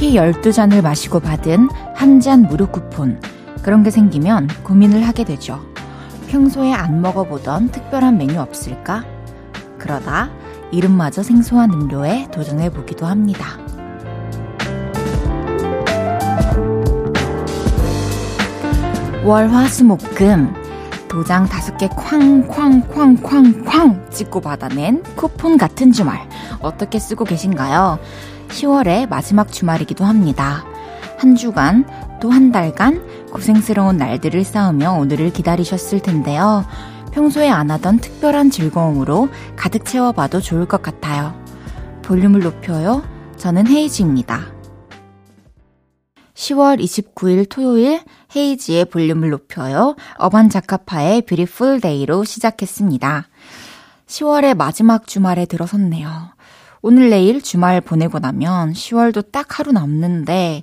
커피 12잔을 마시고 받은 한 잔 무료 쿠폰, 그런 게 생기면 고민을 하게 되죠. 평소에 안 먹어보던 특별한 메뉴 없을까? 그러다 이름마저 생소한 음료에 도전해보기도 합니다. 월화수목금 도장 5개 쾅쾅쾅쾅쾅 찍고 받아낸 쿠폰 같은 주말 어떻게 쓰고 계신가요? 10월의 마지막 주말이기도 합니다. 한 주간 또 한 달간 고생스러운 날들을 쌓으며 오늘을 기다리셨을 텐데요. 평소에 안 하던 특별한 즐거움으로 가득 채워봐도 좋을 것 같아요. 볼륨을 높여요. 저는 헤이지입니다. 10월 29일 토요일 헤이지의 볼륨을 높여요. 어반자카파의 뷰티풀 데이로 시작했습니다. 10월의 마지막 주말에 들어섰네요. 오늘 내일 주말 보내고 나면 10월도 딱 하루 남는데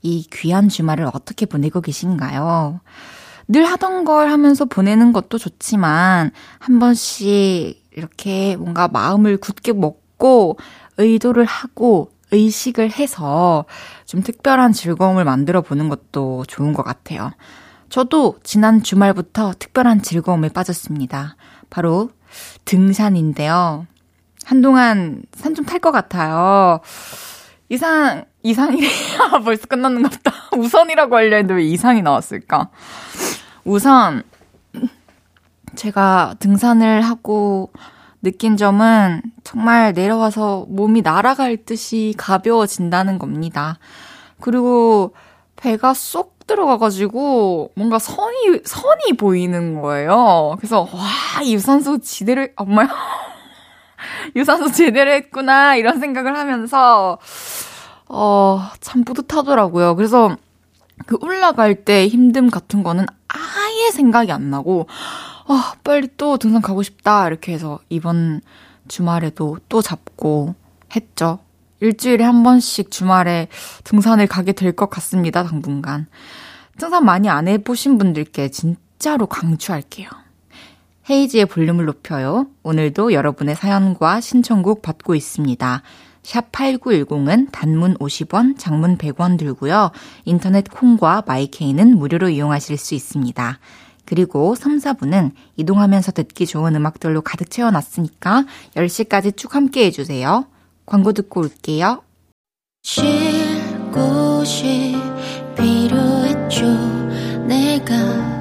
이 귀한 주말을 어떻게 보내고 계신가요? 늘 하던 걸 하면서 보내는 것도 좋지만 한 번씩 이렇게 뭔가 마음을 굳게 먹고 의도를 하고 의식을 해서 좀 특별한 즐거움을 만들어 보는 것도 좋은 것 같아요. 저도 지난 주말부터 특별한 즐거움에 빠졌습니다. 바로 등산인데요. 한동안 산 좀 탈 것 같아요. 이상이래요. 벌써 끝났는가 보다. 우선이라고 하려 했는데 왜 이상이 나왔을까? 우선 제가 등산을 하고 느낀 점은 정말 내려와서 몸이 날아갈 듯이 가벼워진다는 겁니다. 그리고 배가 쏙 들어가가지고 뭔가 선이 보이는 거예요. 그래서 와, 유산소 제대로 했구나 이런 생각을 하면서 참 뿌듯하더라고요. 그래서 그 올라갈 때 힘듦 같은 거는 아예 생각이 안 나고 빨리 또 등산 가고 싶다 이렇게 해서 이번 주말에도 또 잡고 했죠. 일주일에 한 번씩 주말에 등산을 가게 될 것 같습니다. 당분간. 등산 많이 안 해보신 분들께 진짜로 강추할게요. 헤이지의 볼륨을 높여요. 오늘도 여러분의 사연과 신청곡 받고 있습니다. 샵 8910은 단문 50원, 장문 100원 들고요. 인터넷 콩과 마이케이는 무료로 이용하실 수 있습니다. 그리고 3, 4부는 이동하면서 듣기 좋은 음악들로 가득 채워놨으니까 10시까지 쭉 함께해 주세요. 광고 듣고 올게요. 쉴 곳이 필요했죠. 내가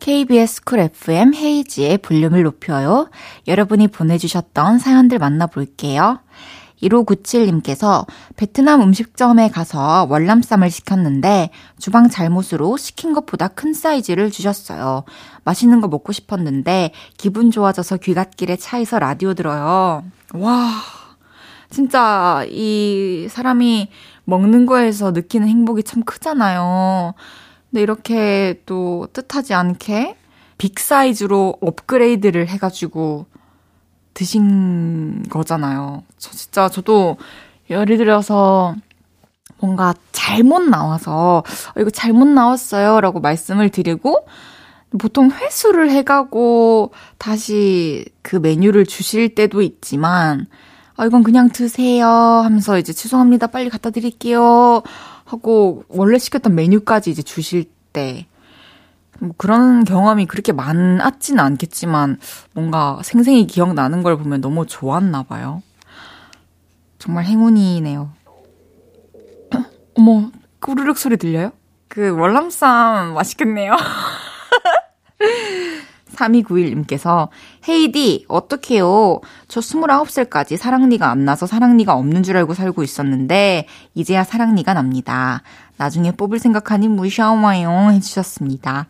KBS 쿨 FM 헤이지의 볼륨을 높여요. 여러분이 보내주셨던 사연들 만나볼게요. 1597님께서 베트남 음식점에 가서 월남쌈을 시켰는데 주방 잘못으로 시킨 것보다 큰 사이즈를 주셨어요. 맛있는 거 먹고 싶었는데 기분 좋아져서 귀갓길에 차에서 라디오 들어요. 와, 진짜 이 사람이 먹는 거에서 느끼는 행복이 참 크잖아요. 근데 이렇게 또 뜻하지 않게 빅 사이즈로 업그레이드를 해가지고 드신 거잖아요. 저도 열이 들어서 뭔가 잘못 나와서 이거 잘못 나왔어요 라고 말씀을 드리고 보통 회수를 해가고 다시 그 메뉴를 주실 때도 있지만 이건 그냥 드세요 하면서 이제 죄송합니다 빨리 갖다 드릴게요 하고 원래 시켰던 메뉴까지 이제 주실 때 뭐 그런 경험이 그렇게 많았진 않겠지만 뭔가 생생히 기억나는 걸 보면 너무 좋았나 봐요. 정말 행운이네요. 어머, 꾸르륵 소리 들려요? 그 월남쌈 맛있겠네요. 3291님께서 헤이디 어떡해요. 저 29살까지 사랑니가 안 나서 사랑니가 없는 줄 알고 살고 있었는데 이제야 사랑니가 납니다. 나중에 뽑을 생각하니 무샤워용 해주셨습니다.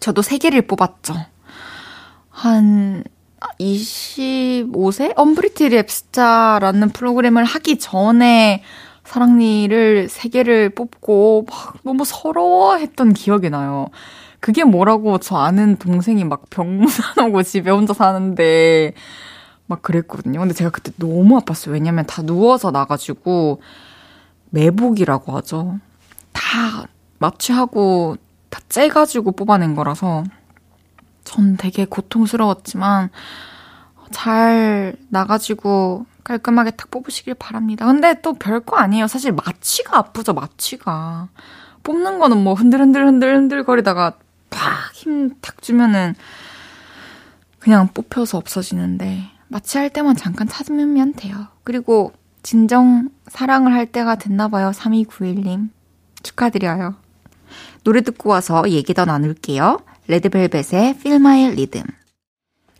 저도 3개를 뽑았죠. 한 25세? 언브리티 랩스타라는 프로그램을 하기 전에 사랑니를 3개를 뽑고 막 너무 서러워했던 기억이 나요. 그게 뭐라고 저 아는 동생이 막 병문 안 오고 집에 혼자 사는데 막 그랬거든요. 근데 제가 그때 너무 아팠어요. 왜냐면 다 누워서 나가지고 매복이라고 하죠. 다 마취하고 다 째가지고 뽑아낸 거라서 전 되게 고통스러웠지만 잘 나가지고 깔끔하게 탁 뽑으시길 바랍니다. 근데 또 별거 아니에요. 사실 마취가 아프죠, 마취가. 뽑는 거는 뭐 흔들흔들 거리다가 팍 힘 탁 주면은 그냥 뽑혀서 없어지는데 마취할 때만 잠깐 찾으면 돼요. 그리고 진정 사랑을 할 때가 됐나 봐요. 3291님 축하드려요. 노래 듣고 와서 얘기 더 나눌게요. 레드벨벳의 Feel My Rhythm.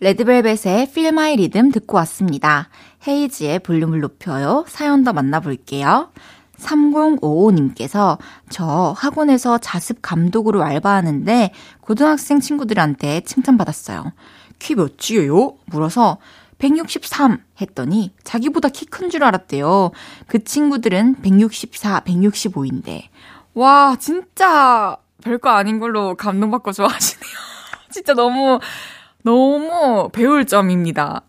레드벨벳의 Feel My Rhythm 듣고 왔습니다. 헤이지의 볼륨을 높여요. 사연 더 만나볼게요. 3055님께서 저 학원에서 자습 감독으로 알바하는데 고등학생 친구들한테 칭찬받았어요. 키 몇 찌예요? 물어서 163 했더니 자기보다 키 큰 줄 알았대요. 그 친구들은 164, 165인데 와 진짜 별거 아닌 걸로 감동받고 좋아하시네요. 진짜 너무 배울 점입니다.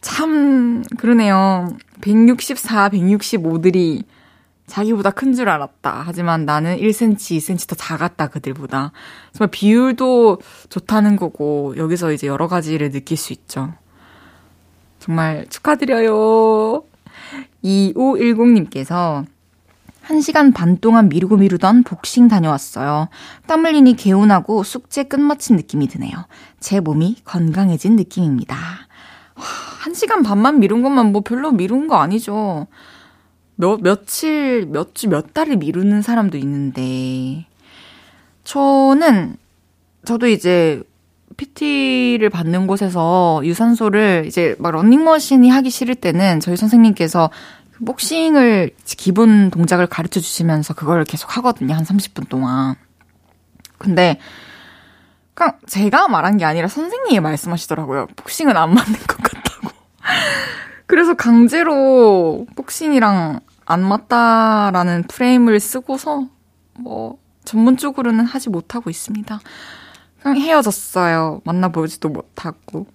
참 그러네요. 164, 165들이 자기보다 큰 줄 알았다. 하지만 나는 1cm, 2cm 더 작았다. 그들보다. 정말 비율도 좋다는 거고 여기서 이제 여러 가지를 느낄 수 있죠. 정말 축하드려요. 2510님께서 1시간 반 동안 미루던 복싱 다녀왔어요. 땀 흘리니 개운하고 숙제 끝마친 느낌이 드네요. 제 몸이 건강해진 느낌입니다. 1시간 반만 미룬 것만 뭐 별로 미룬 거 아니죠. 며칠, 몇 주, 몇 달을 미루는 사람도 있는데 저도 이제 PT를 받는 곳에서 유산소를 이제 막 러닝머신이 하기 싫을 때는 저희 선생님께서 복싱을 기본 동작을 가르쳐 주시면서 그걸 계속 하거든요. 한 30분 동안. 근데 그냥 제가 말한 게 아니라 선생님이 말씀하시더라고요. 복싱은 안 맞는 것 같다고. 그래서 강제로 복싱이랑 안 맞다라는 프레임을 쓰고서 뭐 전문적으로는 하지 못하고 있습니다. 그냥 헤어졌어요. 만나보지도 못하고.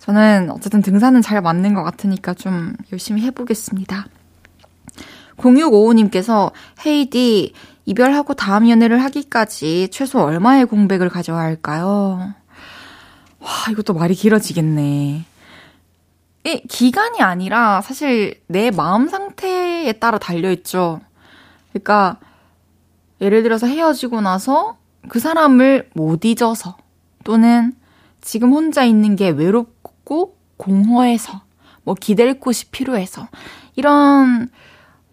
저는 어쨌든 등산은 잘 맞는 것 같으니까 좀 열심히 해보겠습니다. 0655님께서 헤이디 이별하고 다음 연애를 하기까지 최소 얼마의 공백을 가져야 할까요? 와 이것도 말이 길어지겠네. 이 기간이 아니라 사실 내 마음 상태에 따라 달려있죠. 그러니까 예를 들어서 헤어지고 나서 그 사람을 못 잊어서 또는 지금 혼자 있는 게 외롭고 공허해서 뭐 기댈 곳이 필요해서 이런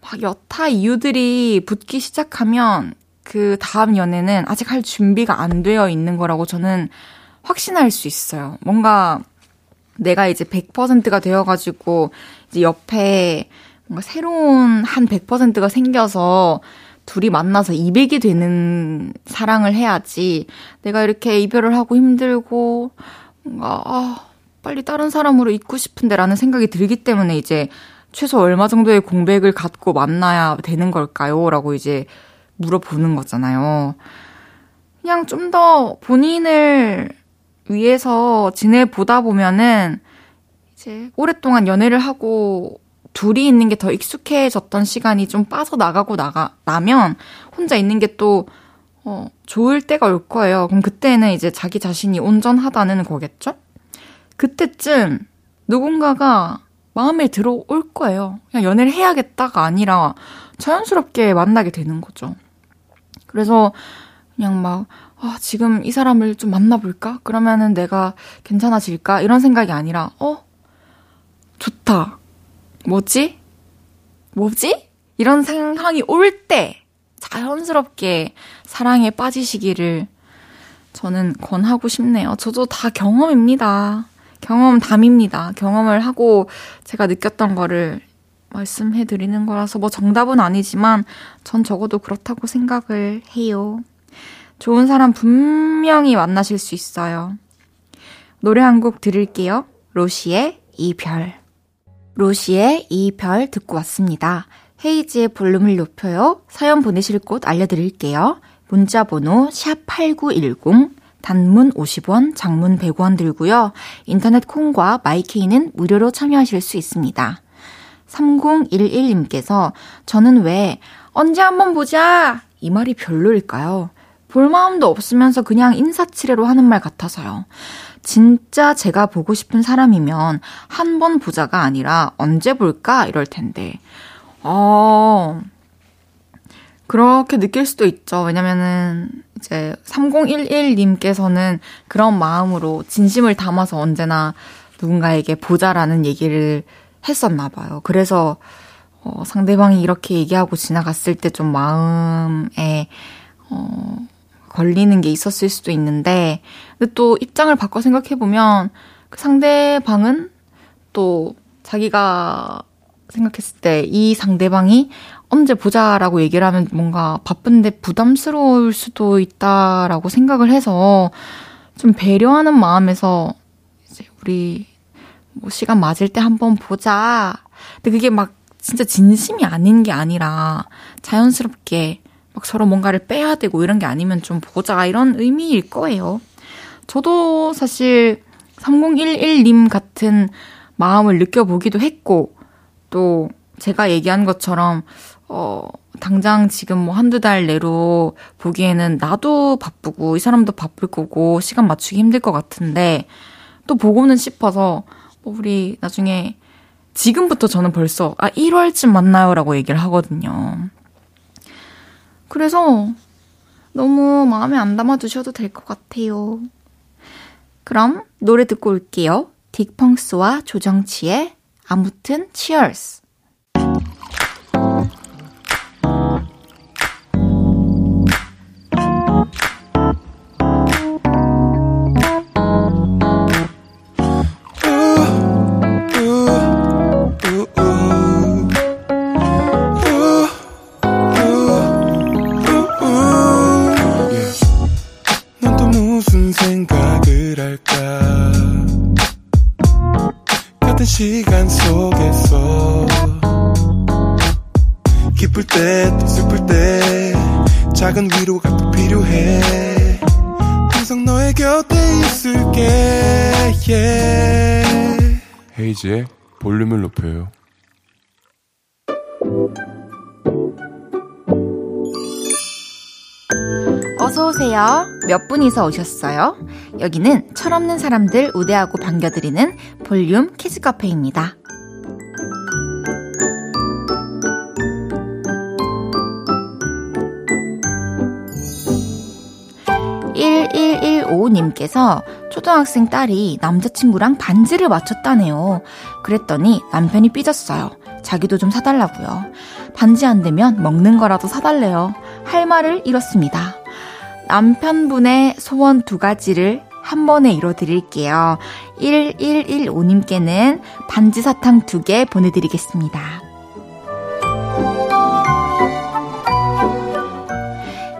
막 여타 이유들이 붙기 시작하면 그 다음 연애는 아직 할 준비가 안 되어 있는 거라고 저는 확신할 수 있어요. 뭔가 내가 이제 100%가 되어가지고 이제 옆에 뭔가 새로운 한 100%가 생겨서 둘이 만나서 200이 되는 사랑을 해야지 내가 이렇게 이별을 하고 힘들고 뭔가 빨리 다른 사람으로 있고 싶은데 라는 생각이 들기 때문에 이제 최소 얼마 정도의 공백을 갖고 만나야 되는 걸까요? 라고 이제 물어보는 거잖아요. 그냥 좀 더 본인을 위해서 지내보다 보면은 이제 오랫동안 연애를 하고 둘이 있는 게 더 익숙해졌던 시간이 좀 빠져나가고 나면 혼자 있는 게 또 좋을 때가 올 거예요. 그럼 그때는 이제 자기 자신이 온전하다는 거겠죠? 그때쯤 누군가가 마음에 들어올 거예요. 그냥 연애를 해야겠다가 아니라 자연스럽게 만나게 되는 거죠. 그래서 그냥 막 지금 이 사람을 좀 만나볼까? 그러면은 내가 괜찮아질까? 이런 생각이 아니라 좋다. 뭐지? 이런 상황이 올 때 자연스럽게 사랑에 빠지시기를 저는 권하고 싶네요. 저도 다 경험입니다. 경험담입니다. 경험을 하고 제가 느꼈던 거를 말씀해드리는 거라서 뭐 정답은 아니지만 전 적어도 그렇다고 생각을 해요. 좋은 사람 분명히 만나실 수 있어요. 노래 한 곡 들을게요. 로시의 이별. 로시의 이별 듣고 왔습니다. 헤이지의 볼륨을 높여요. 사연 보내실 곳 알려드릴게요. 문자번호 샵8910 단문 50원, 장문 100원 들고요. 인터넷 콩과 마이케이는 무료로 참여하실 수 있습니다. 3011님께서 저는 왜 언제 한번 보자 이 말이 별로일까요? 볼 마음도 없으면서 그냥 인사치레로 하는 말 같아서요. 진짜 제가 보고 싶은 사람이면 한 번 보자가 아니라 언제 볼까 이럴 텐데. 그렇게 느낄 수도 있죠. 왜냐면은 이제 3011님께서는 그런 마음으로 진심을 담아서 언제나 누군가에게 보자라는 얘기를 했었나 봐요. 그래서 상대방이 이렇게 얘기하고 지나갔을 때 좀 마음에 걸리는 게 있었을 수도 있는데, 근데 또 입장을 바꿔 생각해보면 그 상대방은 또 자기가 생각했을 때 이 상대방이 언제 보자라고 얘기를 하면 뭔가 바쁜데 부담스러울 수도 있다라고 생각을 해서 좀 배려하는 마음에서 이제 우리 뭐 시간 맞을 때 한번 보자. 근데 그게 막 진짜 진심이 아닌 게 아니라 자연스럽게 막 서로 뭔가를 빼야 되고 이런 게 아니면 좀 보자 이런 의미일 거예요. 저도 사실 3011님 같은 마음을 느껴보기도 했고, 또 제가 얘기한 것처럼 당장 지금 뭐 한두 달 내로 보기에는 나도 바쁘고 이 사람도 바쁠 거고 시간 맞추기 힘들 것 같은데 또 보고는 싶어서 우리 나중에 지금부터 저는 벌써 1월쯤 만나요 라고 얘기를 하거든요. 그래서 너무 마음에 안 담아두셔도 될 것 같아요. 그럼 노래 듣고 올게요. 딕펑스와 조정치의 아무튼 치얼스. 시간 속에서 기쁠 때 또 슬플 때 작은 위로가 또 필요해. 항상 너의 곁에 있을게. yeah. 헤이지의 볼륨을 높여요. 어서오세요. 몇 분이서 오셨어요? 여기는 철없는 사람들 우대하고 반겨드리는 볼륨 키즈카페입니다. 1115님께서 초등학생 딸이 남자친구랑 반지를 맞췄다네요. 그랬더니 남편이 삐졌어요. 자기도 좀 사달라고요. 반지 안 되면 먹는 거라도 사달래요. 할 말을 잃었습니다. 남편분의 소원 두 가지를 한 번에 이뤄드릴게요. 1115님께는 반지 사탕 2개 보내드리겠습니다.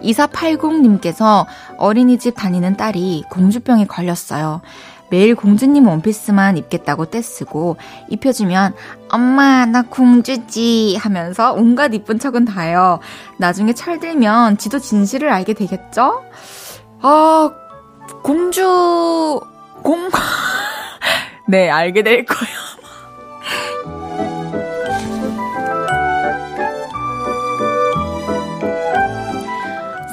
2480님께서 어린이집 다니는 딸이 공주병에 걸렸어요. 매일 공주님 원피스만 입겠다고 떼쓰고 입혀주면 엄마 나 공주지 하면서 온갖 이쁜 척은 다요. 나중에 철들면 지도 진실을 알게 되겠죠? 네, 알게 될 거예요.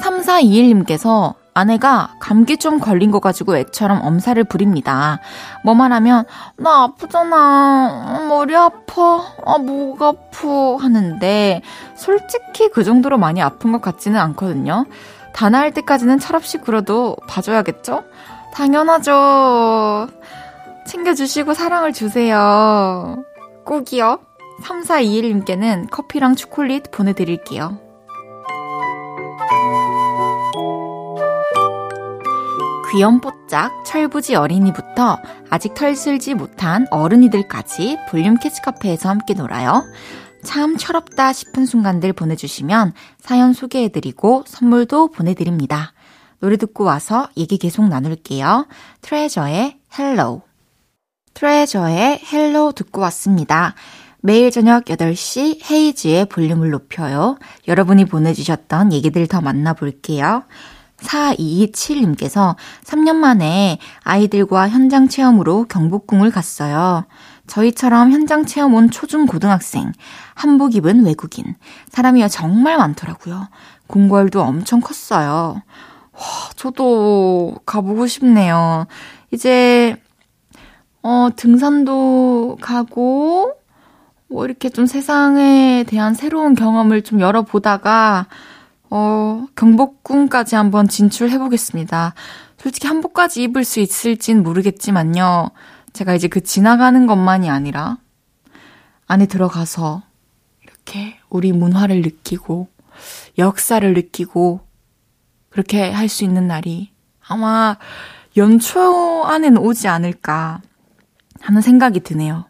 아마. 3421님께서 아내가 감기 좀 걸린 거 가지고 애처럼 엄살을 부립니다. 뭐만 하면 나 아프잖아, 머리 아파, 목 아파 하는데 솔직히 그 정도로 많이 아픈 것 같지는 않거든요. 다 나을 때까지는 철없이 굴어도 봐줘야겠죠? 당연하죠. 챙겨주시고 사랑을 주세요. 꼭이요. 3421님께는 커피랑 초콜릿 보내드릴게요. 2연뽀짝 철부지 어린이부터 아직 털슬지 못한 어른이들까지 볼륨 캐치카페에서 함께 놀아요. 참 철없다 싶은 순간들 보내주시면 사연 소개해드리고 선물도 보내드립니다. 노래 듣고 와서 얘기 계속 나눌게요. 트레저의 헬로우 듣고 왔습니다. 매일 저녁 8시 헤이지의 볼륨을 높여요. 여러분이 보내주셨던 얘기들 더 만나볼게요. 4227님께서 3년 만에 아이들과 현장 체험으로 경복궁을 갔어요. 저희처럼 현장 체험 온 초중고등학생, 한복 입은 외국인, 사람이 정말 많더라고요. 궁궐도 엄청 컸어요. 와, 저도 가보고 싶네요. 이제 등산도 가고 뭐 이렇게 좀 세상에 대한 새로운 경험을 좀 열어보다가 경복궁까지 한번 진출해보겠습니다. 솔직히 한복까지 입을 수 있을진 모르겠지만요. 제가 이제 그 지나가는 것만이 아니라 안에 들어가서 이렇게 우리 문화를 느끼고 역사를 느끼고 그렇게 할 수 있는 날이 아마 연초 안에는 오지 않을까 하는 생각이 드네요.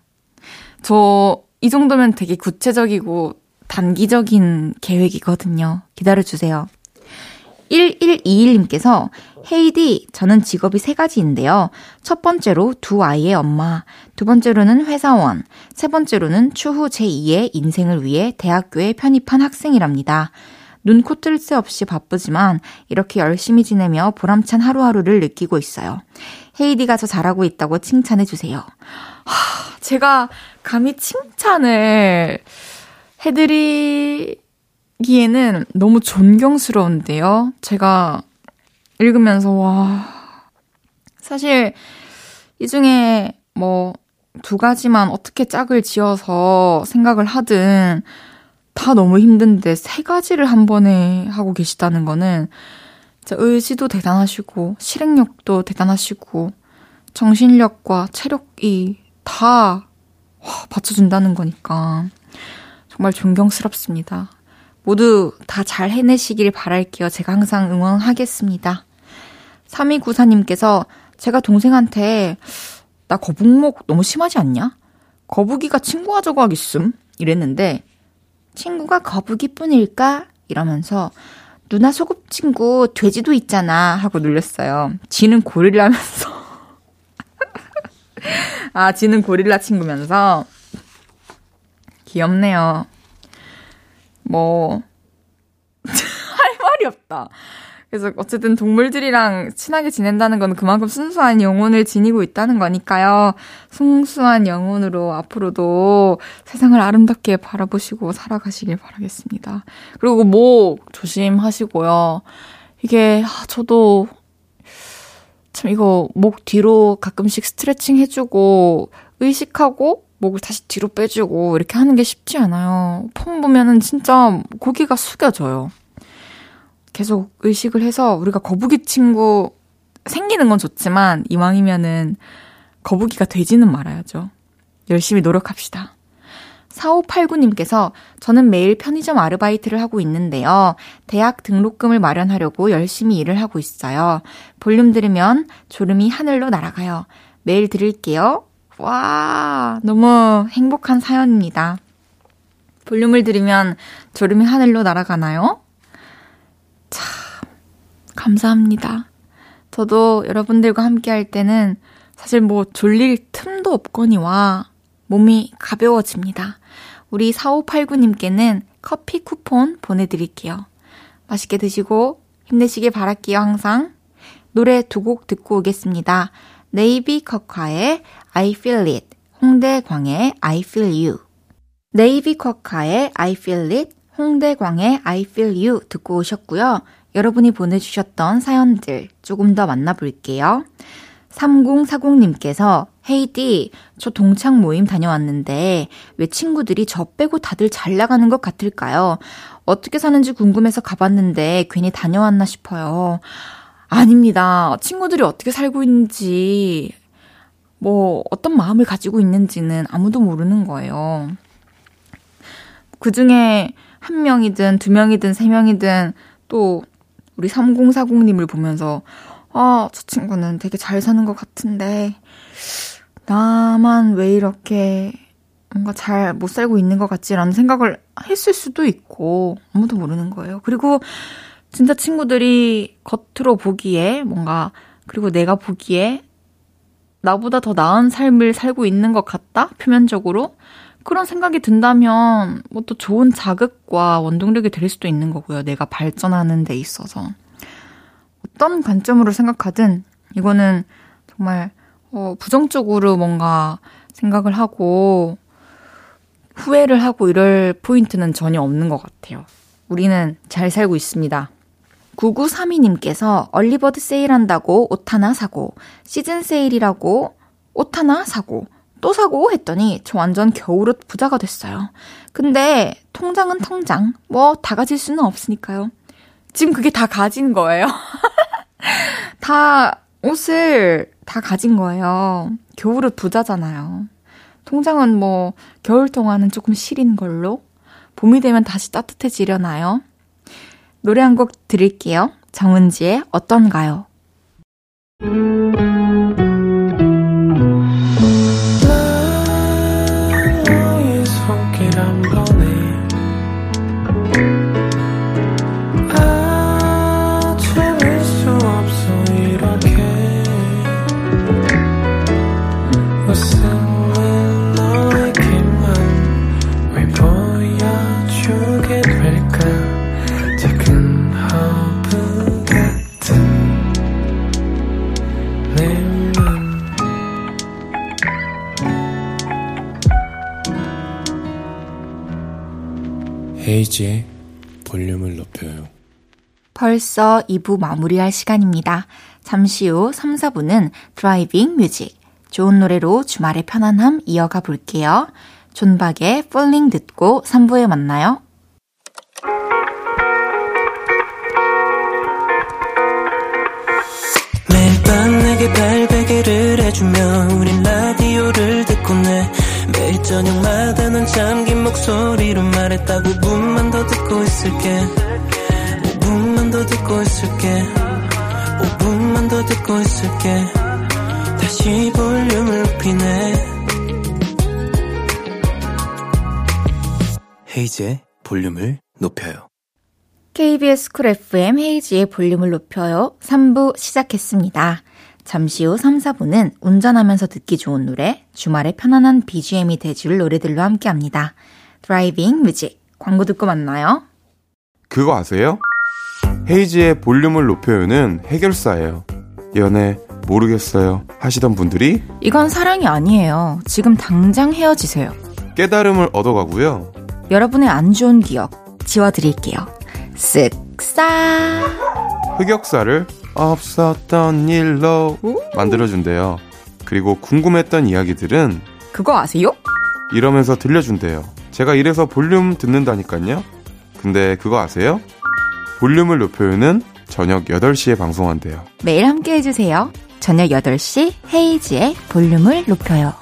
저 이 정도면 되게 구체적이고 단기적인 계획이거든요. 기다려주세요. 1121님께서 헤이디, 저는 직업이 3가지인데요. 첫 번째로 2 아이의 엄마, 두 번째로는 회사원, 세 번째로는 추후 제2의 인생을 위해 대학교에 편입한 학생이랍니다. 눈, 코 뜰 새 없이 바쁘지만 이렇게 열심히 지내며 보람찬 하루하루를 느끼고 있어요. 헤이디가 저 잘하고 있다고 칭찬해주세요. 하, 제가 감히 칭찬을 해드리기에는 너무 존경스러운데요. 제가 읽으면서 와, 사실 이 중에 뭐 2가지만 어떻게 짝을 지어서 생각을 하든 다 너무 힘든데 3가지를 한 번에 하고 계시다는 거는 진짜 의지도 대단하시고 실행력도 대단하시고 정신력과 체력이 다 받쳐준다는 거니까 정말 존경스럽습니다. 모두 다 잘 해내시길 바랄게요. 제가 항상 응원하겠습니다. 3294님께서 제가 동생한테 나 거북목 너무 심하지 않냐? 거북이가 친구와 저거 하겠음? 이랬는데 친구가 거북이뿐일까? 이러면서 누나 소꿉친구 돼지도 있잖아 하고 놀렸어요. 지는 고릴라면서 아, 지는 고릴라 친구면서 귀엽네요. 뭐 할 말이 없다. 그래서 어쨌든 동물들이랑 친하게 지낸다는 건 그만큼 순수한 영혼을 지니고 있다는 거니까요. 순수한 영혼으로 앞으로도 세상을 아름답게 바라보시고 살아가시길 바라겠습니다. 그리고 목 조심하시고요. 이게 저도 참 이거 목 뒤로 가끔씩 스트레칭 해주고 의식하고 목을 다시 뒤로 빼주고 이렇게 하는 게 쉽지 않아요. 폼 보면은 진짜 고기가 숙여져요. 계속 의식을 해서 우리가 거북이 친구 생기는 건 좋지만 이왕이면은 거북이가 되지는 말아야죠. 열심히 노력합시다. 4589님께서 저는 매일 편의점 아르바이트를 하고 있는데요. 대학 등록금을 마련하려고 열심히 일을 하고 있어요. 볼륨 들으면 졸음이 하늘로 날아가요. 매일 들을게요. 와, 너무 행복한 사연입니다. 볼륨을 들으면 졸음이 하늘로 날아가나요? 참, 감사합니다. 저도 여러분들과 함께 할 때는 사실 뭐 졸릴 틈도 없거니와 몸이 가벼워집니다. 우리 4589님께는 커피 쿠폰 보내드릴게요. 맛있게 드시고 힘내시길 바랄게요, 항상. 노래 2곡 듣고 오겠습니다. 네이비 쿼카의 I feel it, 홍대광의 I feel you. 네이비 쿼카의 I feel it, 홍대광의 I feel you 듣고 오셨고요. 여러분이 보내주셨던 사연들 조금 더 만나볼게요. 3040님께서 헤이디, 저 동창 모임 다녀왔는데 왜 친구들이 저 빼고 다들 잘 나가는 것 같을까요? 어떻게 사는지 궁금해서 가봤는데 괜히 다녀왔나 싶어요. 아닙니다. 친구들이 어떻게 살고 있는지, 뭐 어떤 마음을 가지고 있는지는 아무도 모르는 거예요. 그중에 1명이든 2명이든 3명이든 또 우리 3040님을 보면서 아, 저 친구는 되게 잘 사는 것 같은데 나만 왜 이렇게 뭔가 잘 못 살고 있는 것 같지라는 생각을 했을 수도 있고 아무도 모르는 거예요. 그리고 진짜 친구들이 겉으로 보기에 뭔가, 그리고 내가 보기에 나보다 더 나은 삶을 살고 있는 것 같다? 표면적으로? 그런 생각이 든다면 뭐 또 좋은 자극과 원동력이 될 수도 있는 거고요. 내가 발전하는 데 있어서. 어떤 관점으로 생각하든 이거는 정말 부정적으로 뭔가 생각을 하고 후회를 하고 이럴 포인트는 전혀 없는 것 같아요. 우리는 잘 살고 있습니다. 9932님께서 얼리버드 세일한다고 옷 하나 사고, 시즌 세일이라고 옷 하나 사고, 또 사고 했더니 저 완전 겨울옷 부자가 됐어요. 근데 통장은 통장, 뭐 다 가질 수는 없으니까요. 지금 그게 다 가진 거예요. 다 옷을 다 가진 거예요. 겨울옷 부자잖아요. 통장은 뭐 겨울 동안은 조금 시린 걸로, 봄이 되면 다시 따뜻해지려나요? 노래 한 곡 드릴게요. 정은지의 어떤가요? 헤이지의 볼륨을 높여요. 벌써 2부 마무리할 시간입니다. 잠시 후 3, 4부는 드라이빙 뮤직, 좋은 노래로 주말의 편안함 이어가 볼게요. 존박의 Falling 듣고 3부에 만나요. 매일 밤 내게 발베개를 해주며 우린 라디오를 듣고 내 매일 저녁마다 난 잠긴 목소리로 말했다. 5분만 더 듣고 있을게. 5분만 더 듣고 있을게. 5분만 더 듣고 있을게. 다시 볼륨을 높이네. 헤이즈의 볼륨을 높여요. KBS 쿨 FM 헤이즈의 볼륨을 높여요. 3부 시작했습니다. 잠시 후 3, 4부는 운전하면서 듣기 좋은 노래, 주말에 편안한 BGM이 돼줄 노래들로 함께합니다. 드라이빙 뮤직, 광고 듣고 만나요. 그거 아세요? 헤이지의 볼륨을 높여요는 해결사예요. 연애 모르겠어요 하시던 분들이 이건 사랑이 아니에요. 지금 당장 헤어지세요. 깨달음을 얻어가고요. 여러분의 안 좋은 기억 지워드릴게요. 쓱싹 흑역사를 없었던 일로 만들어준대요. 그리고 궁금했던 이야기들은 그거 아세요? 이러면서 들려준대요. 제가 이래서 볼륨 듣는다니까요. 근데 그거 아세요? 볼륨을 높여요는 저녁 8시에 방송한대요. 매일 함께 해주세요. 저녁 8시 헤이지의 볼륨을 높여요.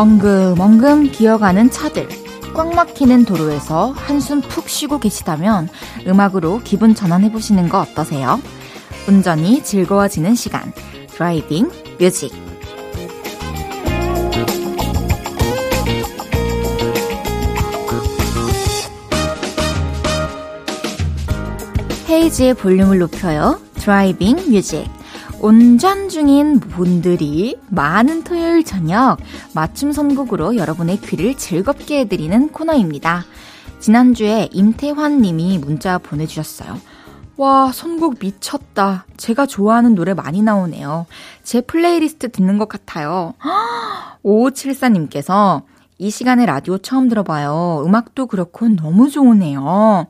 엉금엉금 기어가는 차들, 꽉 막히는 도로에서 한숨 푹 쉬고 계시다면 음악으로 기분 전환해보시는 거 어떠세요? 운전이 즐거워지는 시간, 드라이빙 뮤직. 헤이지의 볼륨을 높여요. 드라이빙 뮤직. 운전 중인 분들이 많은 토요일 저녁 맞춤 선곡으로 여러분의 귀를 즐겁게 해드리는 코너입니다. 지난주에 임태환 님이 문자 보내주셨어요. 와, 선곡 미쳤다. 제가 좋아하는 노래 많이 나오네요. 제 플레이리스트 듣는 것 같아요. 5574님께서 이 시간에 라디오 처음 들어봐요. 음악도 그렇고 너무 좋으네요.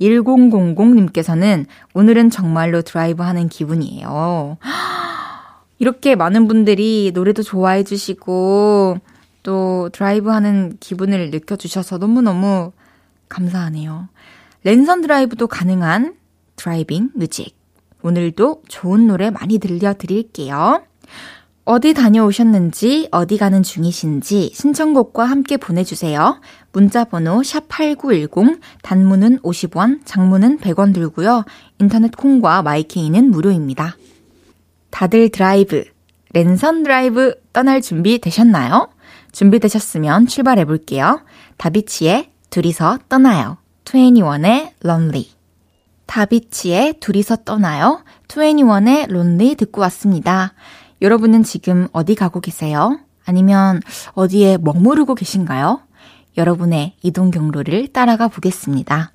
1000님께서는 오늘은 정말로 드라이브하는 기분이에요. 이렇게 많은 분들이 노래도 좋아해 주시고 또 드라이브하는 기분을 느껴주셔서 너무너무 감사하네요. 랜선 드라이브도 가능한 드라이빙 뮤직. 오늘도 좋은 노래 많이 들려드릴게요. 어디 다녀오셨는지, 어디 가는 중이신지 신청곡과 함께 보내주세요. 문자번호 샵8910, 단문은 50원, 장문은 100원 들고요. 인터넷 콩과 마이케이는 무료입니다. 다들 드라이브, 랜선 드라이브 떠날 준비 되셨나요? 준비되셨으면 출발해볼게요. 다비치의 둘이서 떠나요. 21의 런리. 다비치의 둘이서 떠나요. 21의 런리 듣고 왔습니다. 여러분은 지금 어디 가고 계세요? 아니면 어디에 머무르고 계신가요? 여러분의 이동 경로를 따라가 보겠습니다.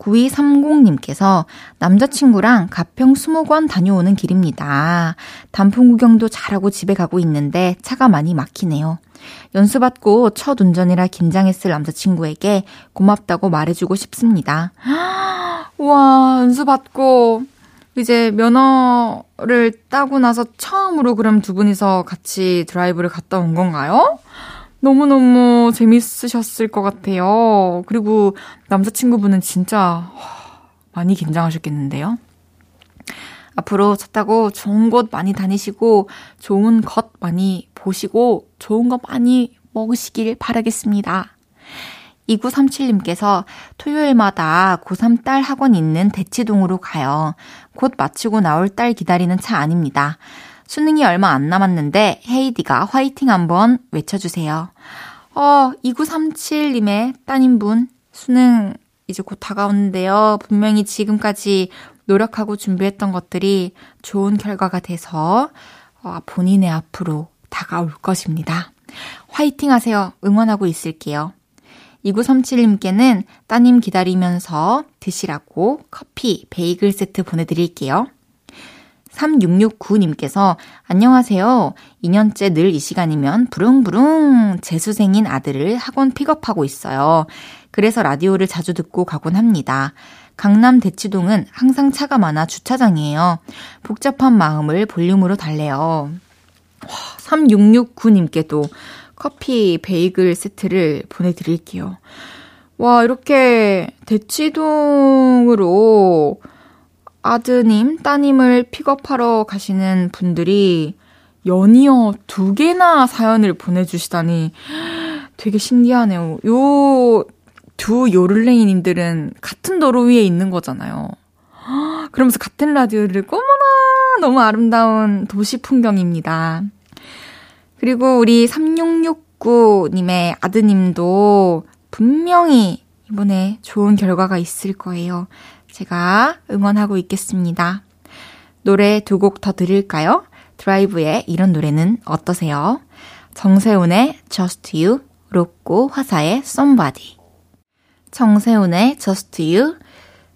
9230님께서 남자친구랑 가평 수목원 다녀오는 길입니다. 단풍 구경도 잘하고 집에 가고 있는데 차가 많이 막히네요. 연수받고 첫 운전이라 긴장했을 남자친구에게 고맙다고 말해주고 싶습니다. 우와, 연수받고 이제 면허를 따고 나서 처음으로 그럼 두 분이서 같이 드라이브를 갔다 온 건가요? 너무너무 재밌으셨을 것 같아요. 그리고 남자친구분은 진짜 많이 긴장하셨겠는데요. 앞으로 차 타고 좋은 곳 많이 다니시고 좋은 것 많이 보시고 좋은 거 많이 먹으시길 바라겠습니다. 2937님께서 토요일마다 고3 딸 학원 있는 대치동으로 가요. 곧 마치고 나올 딸 기다리는 차 아닙니다. 수능이 얼마 안 남았는데 헤이디가 화이팅 한번 외쳐주세요. 2937님의 따님분 수능 이제 곧 다가오는데요. 분명히 지금까지 노력하고 준비했던 것들이 좋은 결과가 돼서 본인의 앞으로 다가올 것입니다. 화이팅 하세요. 응원하고 있을게요. 2937님께는 따님 기다리면서 드시라고 커피, 베이글 세트 보내드릴게요. 3669님께서 안녕하세요. 2년째 늘 이 시간이면 부릉부릉 재수생인 아들을 학원 픽업하고 있어요. 그래서 라디오를 자주 듣고 가곤 합니다. 강남 대치동은 항상 차가 많아 주차장이에요. 복잡한 마음을 볼륨으로 달래요. 3669님께도 커피 베이글 세트를 보내드릴게요. 와, 이렇게 대치동으로 아드님, 따님을 픽업하러 가시는 분들이 연이어 2개나 사연을 보내주시다니 되게 신기하네요. 요 두 요를레이님들은 같은 도로 위에 있는 거잖아요. 그러면서 같은 라디오를 꼬마나 너무 아름다운 도시 풍경입니다. 그리고 우리 3669님의 아드님도 분명히 이번에 좋은 결과가 있을 거예요. 제가 응원하고 있겠습니다. 노래 두 곡 더 들을까요? 드라이브의 이런 노래는 어떠세요? 정세훈의 Just You, 로꼬 화사의 Somebody. 정세훈의 Just You,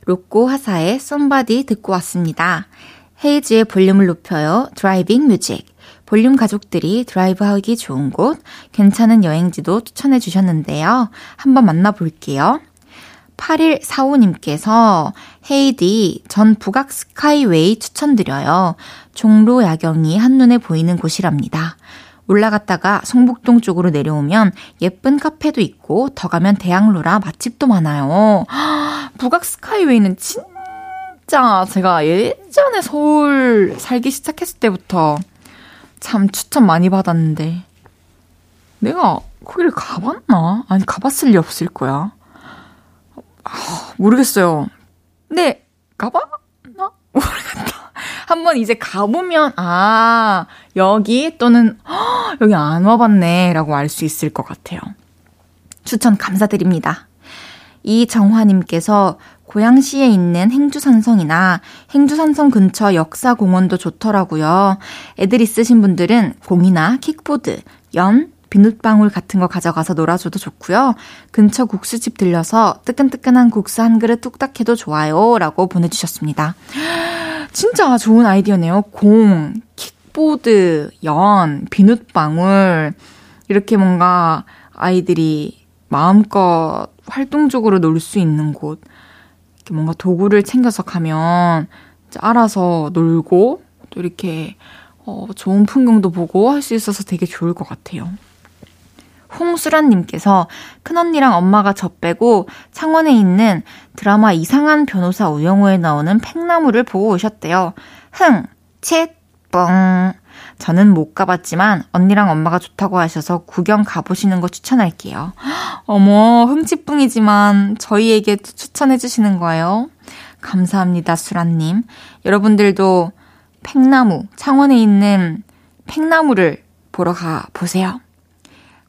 로꼬 화사의 Somebody 듣고 왔습니다. 헤이즈의 볼륨을 높여요. 드라이빙 뮤직. 볼륨 가족들이 드라이브하기 좋은 곳, 괜찮은 여행지도 추천해 주셨는데요. 한번 만나볼게요. 8145님께서 헤이디, 전 북악 스카이웨이 추천드려요. 종로 야경이 한눈에 보이는 곳이랍니다. 올라갔다가 성북동 쪽으로 내려오면 예쁜 카페도 있고 더 가면 대학로라 맛집도 많아요. 북악 스카이웨이는 진짜 제가 예전에 서울 살기 시작했을 때부터 참 추천 많이 받았는데 내가 거기를 가봤나? 아니, 가봤을 리 없을 거야. 모르겠어요. 근데 가봤나? 모르겠다. 한번 이제 가보면 여기 또는 여기 안 와봤네 라고 알 수 있을 것 같아요. 추천 감사드립니다. 이정화님께서 고양시에 있는 행주산성이나 행주산성 근처 역사공원도 좋더라고요. 애들 있으신 분들은 공이나 킥보드, 연, 비눗방울 같은 거 가져가서 놀아줘도 좋고요. 근처 국수집 들려서 뜨끈뜨끈한 국수 한 그릇 뚝딱 해도 좋아요. 라고 보내주셨습니다. 진짜 좋은 아이디어네요. 공, 킥보드, 연, 비눗방울 이렇게 뭔가 아이들이 마음껏 활동적으로 놀 수 있는 곳 뭔가 도구를 챙겨서 가면 알아서 놀고 또 이렇게 좋은 풍경도 보고 할 수 있어서 되게 좋을 것 같아요. 홍수란님께서 큰언니랑 엄마가 저 빼고 창원에 있는 드라마 이상한 변호사 우영우에 나오는 팽나무를 보고 오셨대요. 흥! 칫! 뻥! 저는 못 가봤지만 언니랑 엄마가 좋다고 하셔서 구경 가보시는 거 추천할게요. 어머, 흠칫뿡이지만 저희에게 추천해 주시는 거예요. 감사합니다, 수란님. 여러분들도 팽나무, 창원에 있는 팽나무를 보러 가보세요.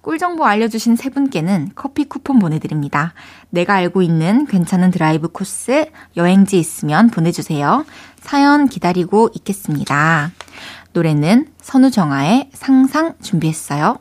꿀정보 알려주신 세 분께는 커피 쿠폰 보내드립니다. 내가 알고 있는 괜찮은 드라이브 코스, 여행지 있으면 보내주세요. 사연 기다리고 있겠습니다. 노래는 선우정아의 상상 준비했어요.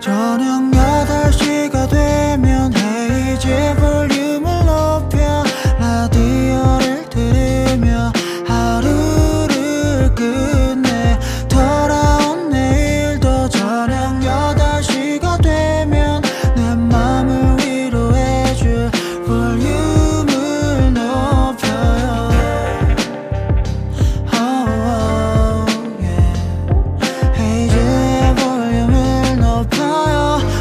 저녁 8시가 되면 헤이즈의 볼륨을 높여 라디오를 들으며 하루를 끝내 돌아온 내일도 저녁 8시가 되면 내 맘을 위로해줄 볼륨을 높여요. Oh, yeah. 헤이즈의 볼륨을 높여요. Oh, yeah.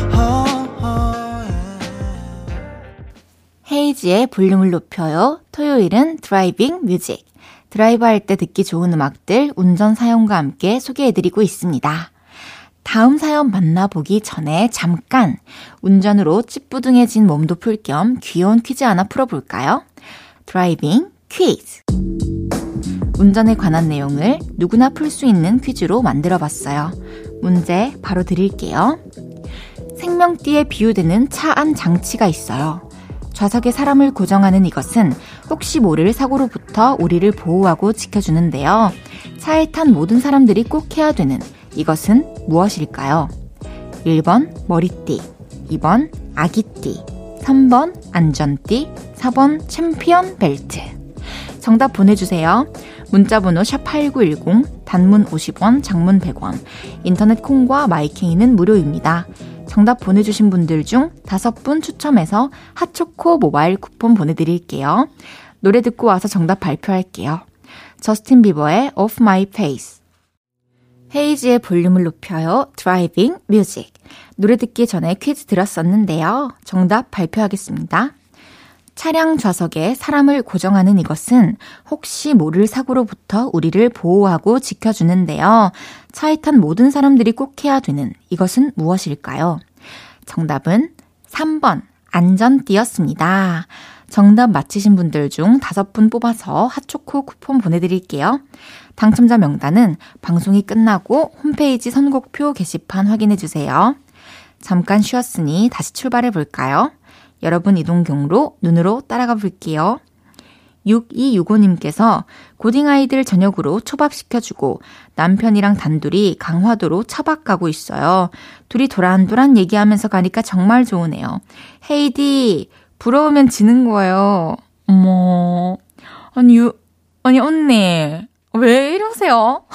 헤이즈의 볼륨을 높여요. 토요일은 드라이빙 뮤직. 드라이브할 때 듣기 좋은 음악들 운전 사연과 함께 소개해드리고 있습니다. 다음 사연 만나보기 전에 잠깐 운전으로 찌뿌둥해진 몸도 풀 겸 귀여운 퀴즈 하나 풀어볼까요? 드라이빙 퀴즈. 운전에 관한 내용을 누구나 풀 수 있는 퀴즈로 만들어봤어요. 문제 바로 드릴게요. 생명띠에 비유되는 차 안 장치가 있어요. 좌석에 사람을 고정하는 이것은 혹시 모를 사고로부터 우리를 보호하고 지켜주는데요. 차에 탄 모든 사람들이 꼭 해야 되는 이것은 무엇일까요? 1번 머리띠, 2번 아기띠, 3번 안전띠, 4번 챔피언 벨트. 정답 보내주세요. 문자번호 샵8910, 단문 50원, 장문 100원, 인터넷 콩과 마이케이는 무료입니다. 정답 보내주신 분들 중 5분 추첨해서 핫초코 모바일 쿠폰 보내드릴게요. 노래 듣고 와서 정답 발표할게요. 저스틴 비버의 Off My Face. 헤이지의 볼륨을 높여요. 드라이빙 뮤직. 노래 듣기 전에 퀴즈 들었었는데요. 정답 발표하겠습니다. 차량 좌석에 사람을 고정하는 이것은 혹시 모를 사고로부터 우리를 보호하고 지켜주는데요. 차에 탄 모든 사람들이 꼭 해야 되는 이것은 무엇일까요? 정답은 3번 안전띠였습니다. 정답 맞히신 분들 중 5분 뽑아서 핫초코 쿠폰 보내드릴게요. 당첨자 명단은 방송이 끝나고 홈페이지 선곡표 게시판 확인해주세요. 잠깐 쉬었으니 다시 출발해볼까요? 여러분 이동 경로 눈으로 따라가 볼게요. 6265님께서 고딩아이들 저녁으로 초밥시켜주고 남편이랑 단둘이 강화도로 차박 가고 있어요. 둘이 도란도란 얘기하면서 가니까 정말 좋으네요. 헤이디, 부러우면 지는 거예요. 어머, 아니 언니, 왜 이러세요?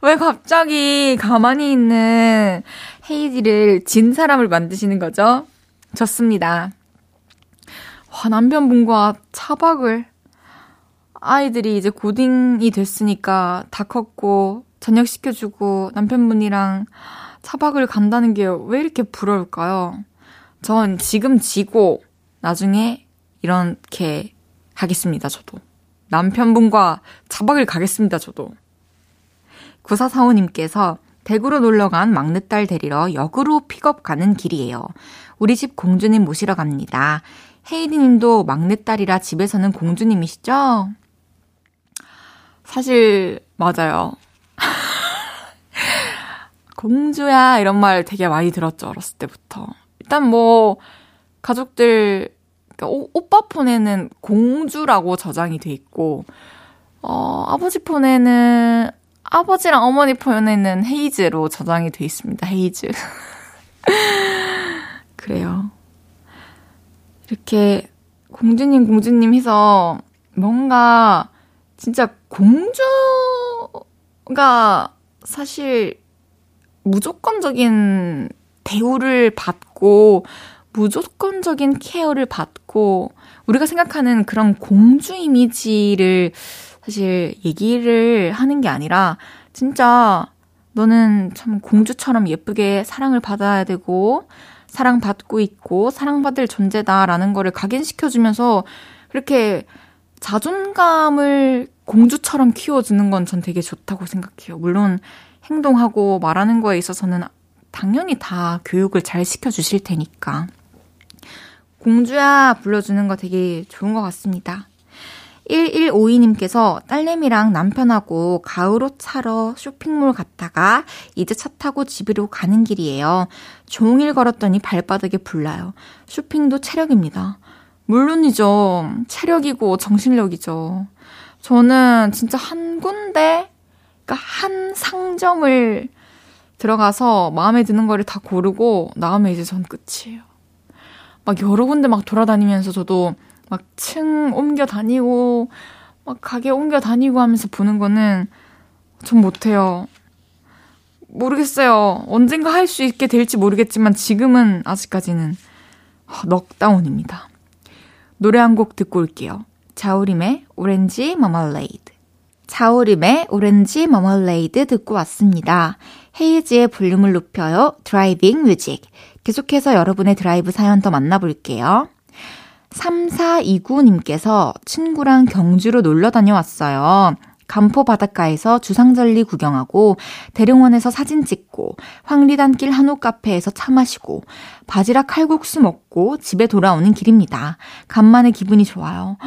왜 갑자기 가만히 있는 헤이디를 진 사람을 만드시는 거죠? 좋습니다. 와, 남편분과 차박을. 아이들이 이제 고딩이 됐으니까 다 컸고 저녁시켜주고 남편분이랑 차박을 간다는 게 왜 이렇게 부러울까요? 전 지금 지고 나중에 이렇게 하겠습니다, 저도. 남편분과 차박을 가겠습니다, 저도. 9445님께서 대구로 놀러간 막내딸 데리러 역으로 픽업 가는 길이에요. 우리 집 공주님 모시러 갑니다. 헤이디님도 막내딸이라 집에서는 공주님이시죠? 사실 맞아요. 공주야 이런 말 되게 많이 들었죠, 어렸을 때부터. 일단 뭐 가족들, 그러니까 오빠 폰에는 공주라고 저장이 돼 있고, 아버지 폰에는, 아버지랑 어머니 폰에는 헤이즈로 저장이 돼 있습니다. 헤이즈. 그래요. 이렇게 공주님 공주님 해서 뭔가 진짜 공주가 사실 무조건적인 대우를 받고 무조건적인 케어를 받고 우리가 생각하는 그런 공주 이미지를 사실 얘기를 하는 게 아니라 진짜 너는 참 공주처럼 예쁘게 사랑을 받아야 되고 사랑받고 있고 사랑받을 존재다라는 거를 각인시켜주면서 그렇게 자존감을 공주처럼 키워주는 건 전 되게 좋다고 생각해요. 물론 행동하고 말하는 거에 있어서는 당연히 다 교육을 잘 시켜주실 테니까. 공주야 불러주는 거 되게 좋은 것 같습니다. 1152님께서 딸내미랑 남편하고 가을옷 사러 쇼핑몰 갔다가 이제 차 타고 집으로 가는 길이에요. 종일 걸었더니 발바닥에 불나요. 쇼핑도 체력입니다. 물론이죠. 체력이고 정신력이죠. 저는 진짜 한 군데, 그러니까 한 상점을 들어가서 마음에 드는 거를 다 고르고 나오면 이제 전 끝이에요. 막 여러 군데 막 돌아다니면서 저도 막 층 옮겨 다니고 막 가게 옮겨 다니고 하면서 보는 거는 전 못해요. 모르겠어요. 언젠가 할 수 있게 될지 모르겠지만 지금은 아직까지는 넉다운입니다. 노래 한 곡 듣고 올게요. 자우림의 오렌지 머멀레이드. 자우림의 오렌지 머멀레이드 듣고 왔습니다. 헤이지의 볼륨을 높여요. 드라이빙 뮤직. 계속해서 여러분의 드라이브 사연 더 만나볼게요. 3429님께서 친구랑 경주로 놀러 다녀왔어요. 간포 바닷가에서 주상절리 구경하고 대릉원에서 사진 찍고 황리단길 한옥 카페에서 차 마시고 바지락 칼국수 먹고 집에 돌아오는 길입니다. 간만에 기분이 좋아요.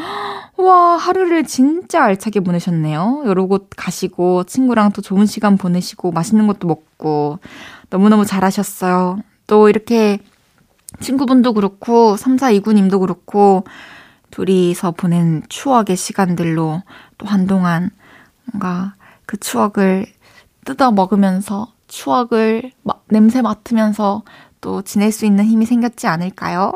와, 하루를 진짜 알차게 보내셨네요. 여러 곳 가시고 친구랑 또 좋은 시간 보내시고 맛있는 것도 먹고 너무너무 잘하셨어요. 또 이렇게 친구분도 그렇고 3429님도 그렇고 둘이서 보낸 추억의 시간들로 또 한동안 뭔가 그 추억을 뜯어 먹으면서 추억을 냄새 맡으면서 또 지낼 수 있는 힘이 생겼지 않을까요?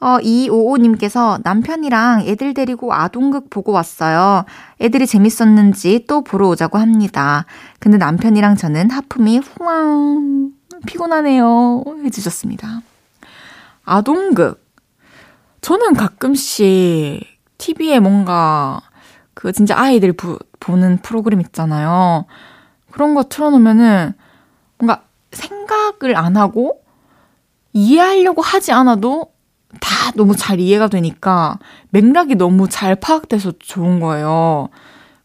255님께서 남편이랑 애들 데리고 아동극 보고 왔어요. 애들이 재밌었는지 또 보러 오자고 합니다. 근데 남편이랑 저는 하품이 후앙 피곤하네요 해주셨습니다. 아동극. 저는 가끔씩 TV에 뭔가 그 진짜 아이들 보는 프로그램 있잖아요. 그런 거 틀어놓으면은 뭔가 생각을 안 하고 이해하려고 하지 않아도 다 너무 잘 이해가 되니까 맥락이 너무 잘 파악돼서 좋은 거예요.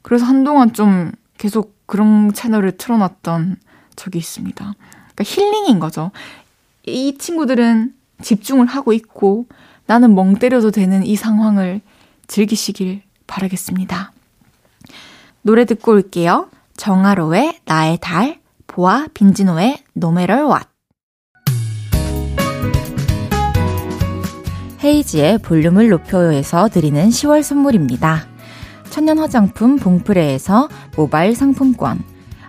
그래서 한동안 좀 계속 그런 채널을 틀어놨던 적이 있습니다. 그러니까 힐링인 거죠. 이 친구들은 집중을 하고 있고 나는 멍 때려도 되는 이 상황을 즐기시길 바라겠습니다. 노래 듣고 올게요. 정하로의 나의 달, 보아 빈지노의 No Matter What. 헤이지의 볼륨을 높여요에서 드리는 10월 선물입니다. 천연 화장품 봉프레에서 모바일 상품권,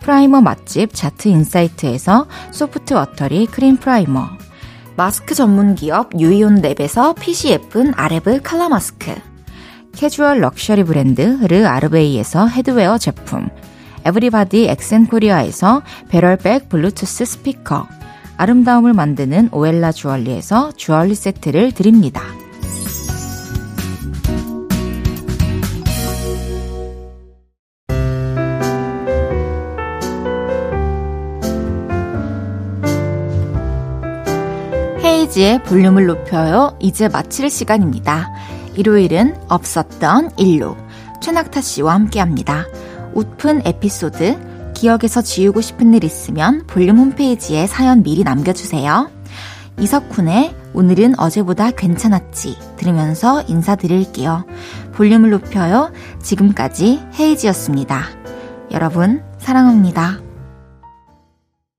프라이머 맛집 자트 인사이트에서 소프트 워터리 크림 프라이머, 마스크 전문 기업 유이온 랩에서 핏이 예쁜 아레브 칼라 마스크, 캐주얼 럭셔리 브랜드 르 아르베이에서 헤드웨어 제품, 에브리바디 엑센코리아에서 배럴백 블루투스 스피커, 아름다움을 만드는 오엘라 주얼리에서 주얼리 세트를 드립니다. 헤이지의 볼륨을 높여요. 이제 마칠 시간입니다. 일요일은 없었던 일로 최낙타 씨와 함께합니다. 웃픈 에피소드, 기억에서 지우고 싶은 일 있으면 볼륨 홈페이지에 사연 미리 남겨주세요. 이석훈의 오늘은 어제보다 괜찮았지 들으면서 인사드릴게요. 볼륨을 높여요. 지금까지 헤이지였습니다. 여러분 사랑합니다.